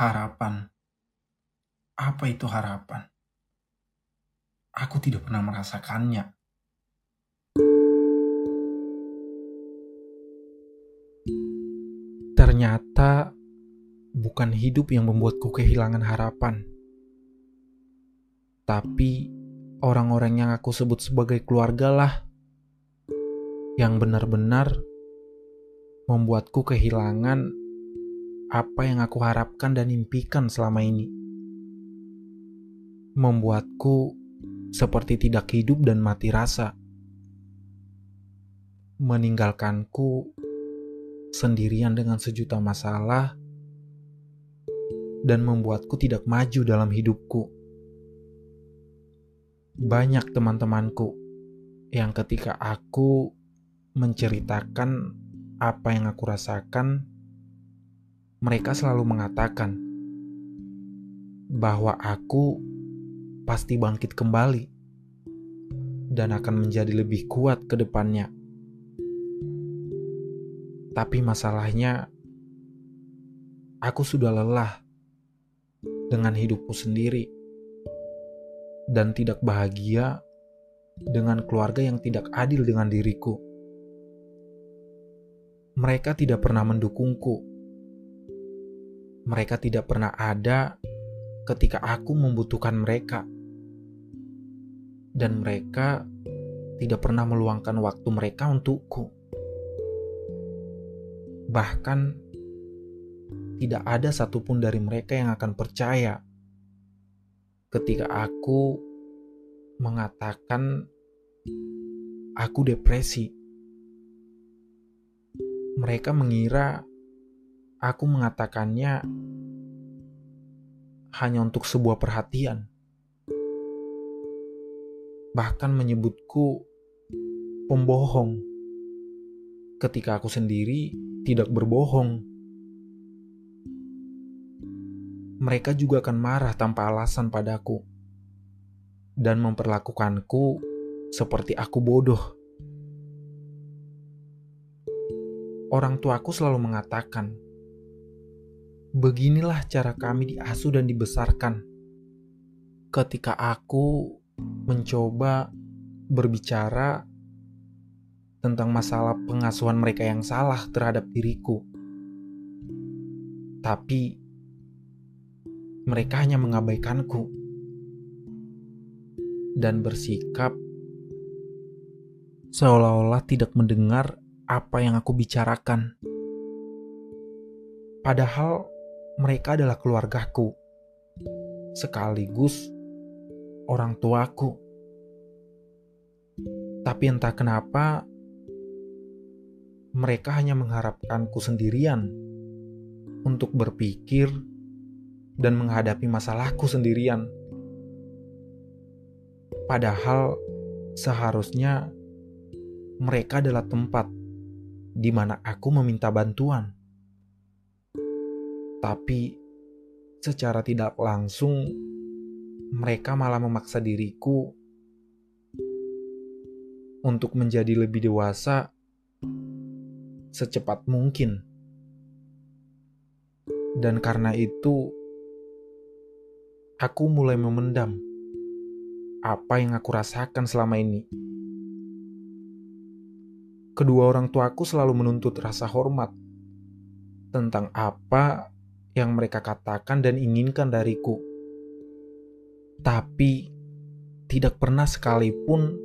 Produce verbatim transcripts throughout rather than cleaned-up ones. Harapan. Apa itu harapan? Aku tidak pernah merasakannya. Ternyata bukan hidup yang membuatku kehilangan harapan. Tapi orang-orang yang aku sebut sebagai keluarga lah yang benar-benar membuatku kehilangan apa yang aku harapkan dan impikan selama ini. Membuatku seperti tidak hidup dan mati rasa. Meninggalkanku sendirian dengan sejuta masalah dan membuatku tidak maju dalam hidupku. Banyak teman-temanku yang ketika aku menceritakan apa yang aku rasakan, mereka selalu mengatakan bahwa aku pasti bangkit kembali dan akan menjadi lebih kuat ke depannya. Tapi masalahnya, aku sudah lelah dengan hidupku sendiri dan tidak bahagia dengan keluarga yang tidak adil dengan diriku. Mereka tidak pernah mendukungku. Mereka tidak pernah ada ketika aku membutuhkan mereka. Dan mereka tidak pernah meluangkan waktu mereka untukku. Bahkan tidak ada satupun dari mereka yang akan percaya ketika aku mengatakan aku depresi. Mereka mengira aku mengatakannya hanya untuk sebuah perhatian. Bahkan menyebutku pembohong ketika aku sendiri tidak berbohong. Mereka juga akan marah tanpa alasan padaku dan memperlakukanku seperti aku bodoh. Orang tuaku selalu mengatakan, beginilah cara kami diasuh dan dibesarkan. Ketika aku mencoba berbicara tentang masalah pengasuhan mereka yang salah terhadap diriku, tapi mereka hanya mengabaikanku dan bersikap seolah-olah tidak mendengar apa yang aku bicarakan. Padahal mereka adalah keluargaku, sekaligus orang tuaku. Tapi entah kenapa, mereka hanya mengharapkanku sendirian untuk berpikir dan menghadapi masalahku sendirian. Padahal seharusnya mereka adalah tempat di mana aku meminta bantuan. Tapi secara tidak langsung, mereka malah memaksa diriku untuk menjadi lebih dewasa secepat mungkin. Dan karena itu, aku mulai memendam apa yang aku rasakan selama ini. Kedua orang tuaku selalu menuntut rasa hormat tentang apa yang mereka katakan dan inginkan dariku. Tapi tidak pernah sekalipun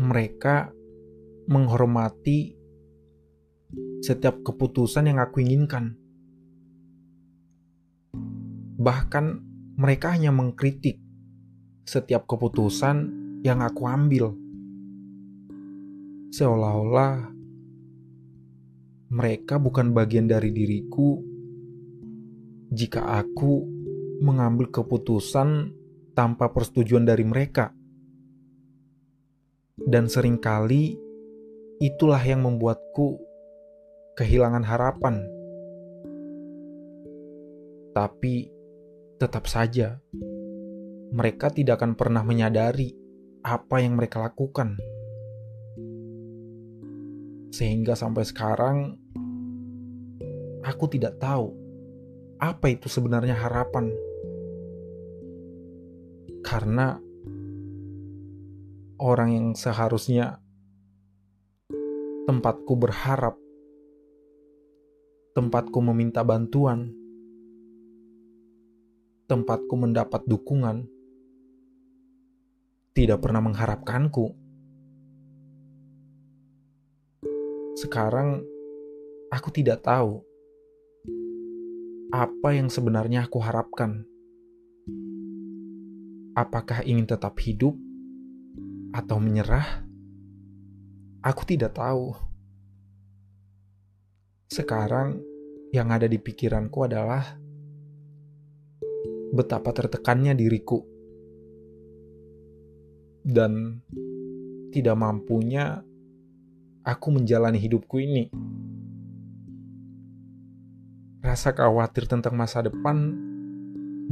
mereka menghormati setiap keputusan yang aku inginkan. Bahkan mereka hanya mengkritik setiap keputusan yang aku ambil. Seolah-olah mereka bukan bagian dari diriku jika aku mengambil keputusan tanpa persetujuan dari mereka. Dan seringkali itulah yang membuatku kehilangan harapan. Tapi tetap saja, mereka tidak akan pernah menyadari apa yang mereka lakukan. Sehingga sampai sekarang, aku tidak tahu apa itu sebenarnya harapan. Karena orang yang seharusnya tempatku berharap, tempatku meminta bantuan, tempatku mendapat dukungan, tidak pernah mengharapkanku. Sekarang aku tidak tahu apa yang sebenarnya aku harapkan. Apakah ingin tetap hidup atau menyerah? Aku tidak tahu. Sekarang yang ada di pikiranku adalah betapa tertekannya diriku dan tidak mampunya aku menjalani hidupku ini. Rasa khawatir tentang masa depan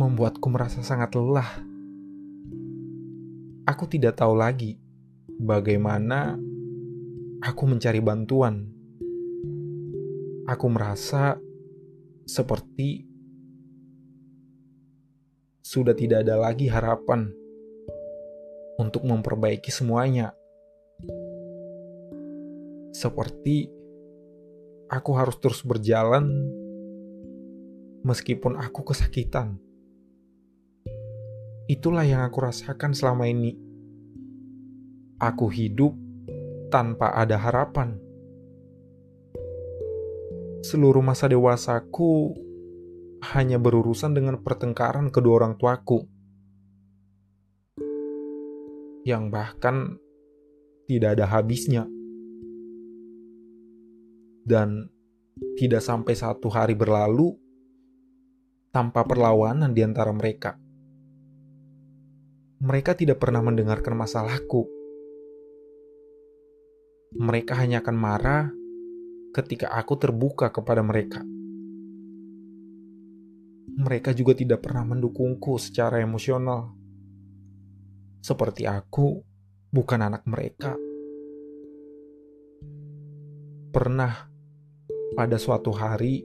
membuatku merasa sangat lelah. Aku tidak tahu lagi bagaimana aku mencari bantuan. Aku merasa seperti sudah tidak ada lagi harapan untuk memperbaiki semuanya. Seperti aku harus terus berjalan meskipun aku kesakitan. Itulah yang aku rasakan selama ini. Aku hidup tanpa ada harapan. Seluruh masa dewasaku hanya berurusan dengan pertengkaran kedua orang tuaku, yang bahkan tidak ada habisnya. Dan tidak sampai satu hari berlalu tanpa perlawanan di antara mereka. Mereka tidak pernah mendengarkan masalahku. Mereka hanya akan marah ketika aku terbuka kepada mereka. Mereka juga tidak pernah mendukungku secara emosional. Seperti aku, bukan anak mereka. Pernah pada suatu hari,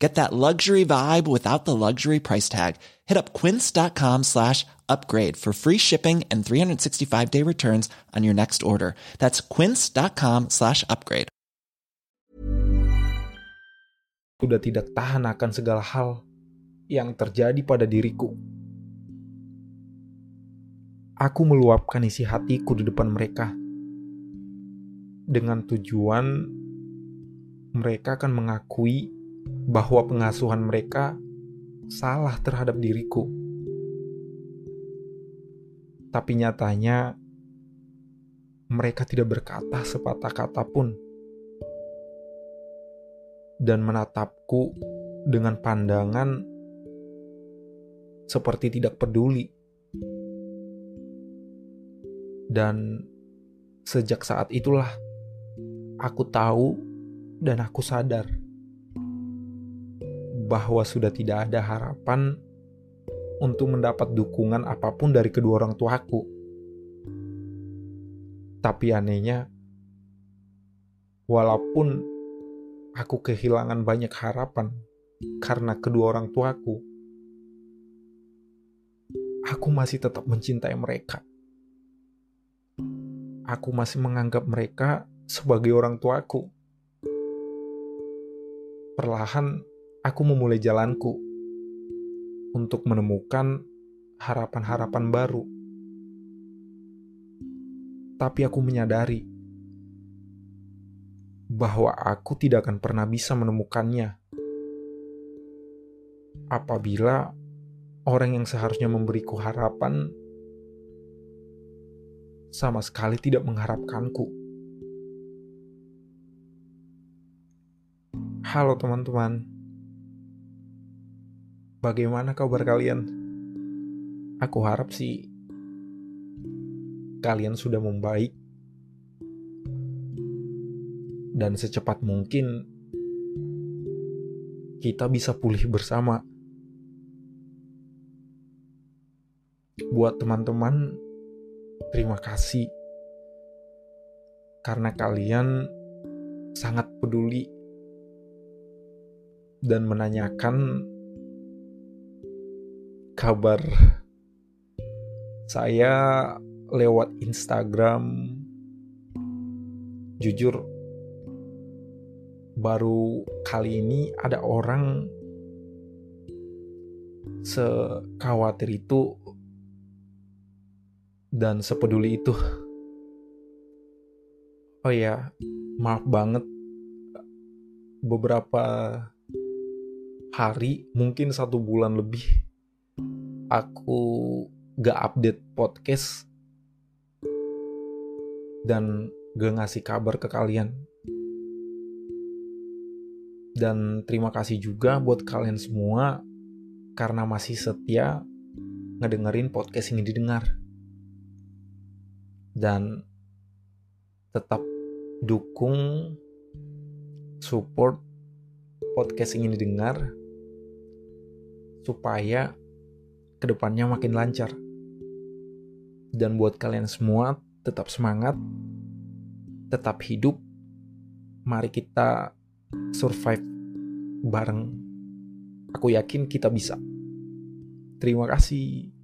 Get that luxury vibe without the luxury price tag. Hit up quince.com slash upgrade for free shipping and three sixty-five day returns on your next order. That's quince.com slash upgrade. Sudah tidak tahan akan segala hal yang terjadi pada diriku. Aku meluapkan isi hatiku di depan mereka dengan tujuan mereka akan mengakui bahwa pengasuhan mereka salah terhadap diriku. Tapi nyatanya mereka tidak berkata sepatah kata pun dan menatapku dengan pandangan seperti tidak peduli. Dan sejak saat itulah aku tahu dan aku sadar bahwa sudah tidak ada harapan untuk mendapat dukungan apapun dari kedua orang tuaku. Tapi anehnya, walaupun aku kehilangan banyak harapan karena kedua orang tuaku, aku masih tetap mencintai mereka. Aku masih menganggap mereka sebagai orang tuaku. Perlahan aku memulai jalanku untuk menemukan harapan-harapan baru. Tapi aku menyadari bahwa aku tidak akan pernah bisa menemukannya apabila orang yang seharusnya memberiku harapan sama sekali tidak mengharapkanku. Halo teman-teman, bagaimana kabar kalian? Aku harap sih kalian sudah membaik dan secepat mungkin kita bisa pulih bersama. Buat teman-teman, terima kasih karena kalian sangat peduli dan menanyakan kabar saya lewat Instagram. Jujur, baru kali ini ada orang sekhawatir itu dan sepeduli itu. Oh ya, maaf banget, beberapa hari, mungkin satu bulan lebih, aku gak update podcast dan gak ngasih kabar ke kalian. Dan terima kasih juga buat kalian semua karena masih setia ngedengerin podcast ini didengar dan tetap dukung, support podcast ingin didengar supaya kedepannya makin lancar. Dan buat kalian semua, tetap semangat, tetap hidup. Mari kita survive bareng. Aku yakin kita bisa. Terima kasih.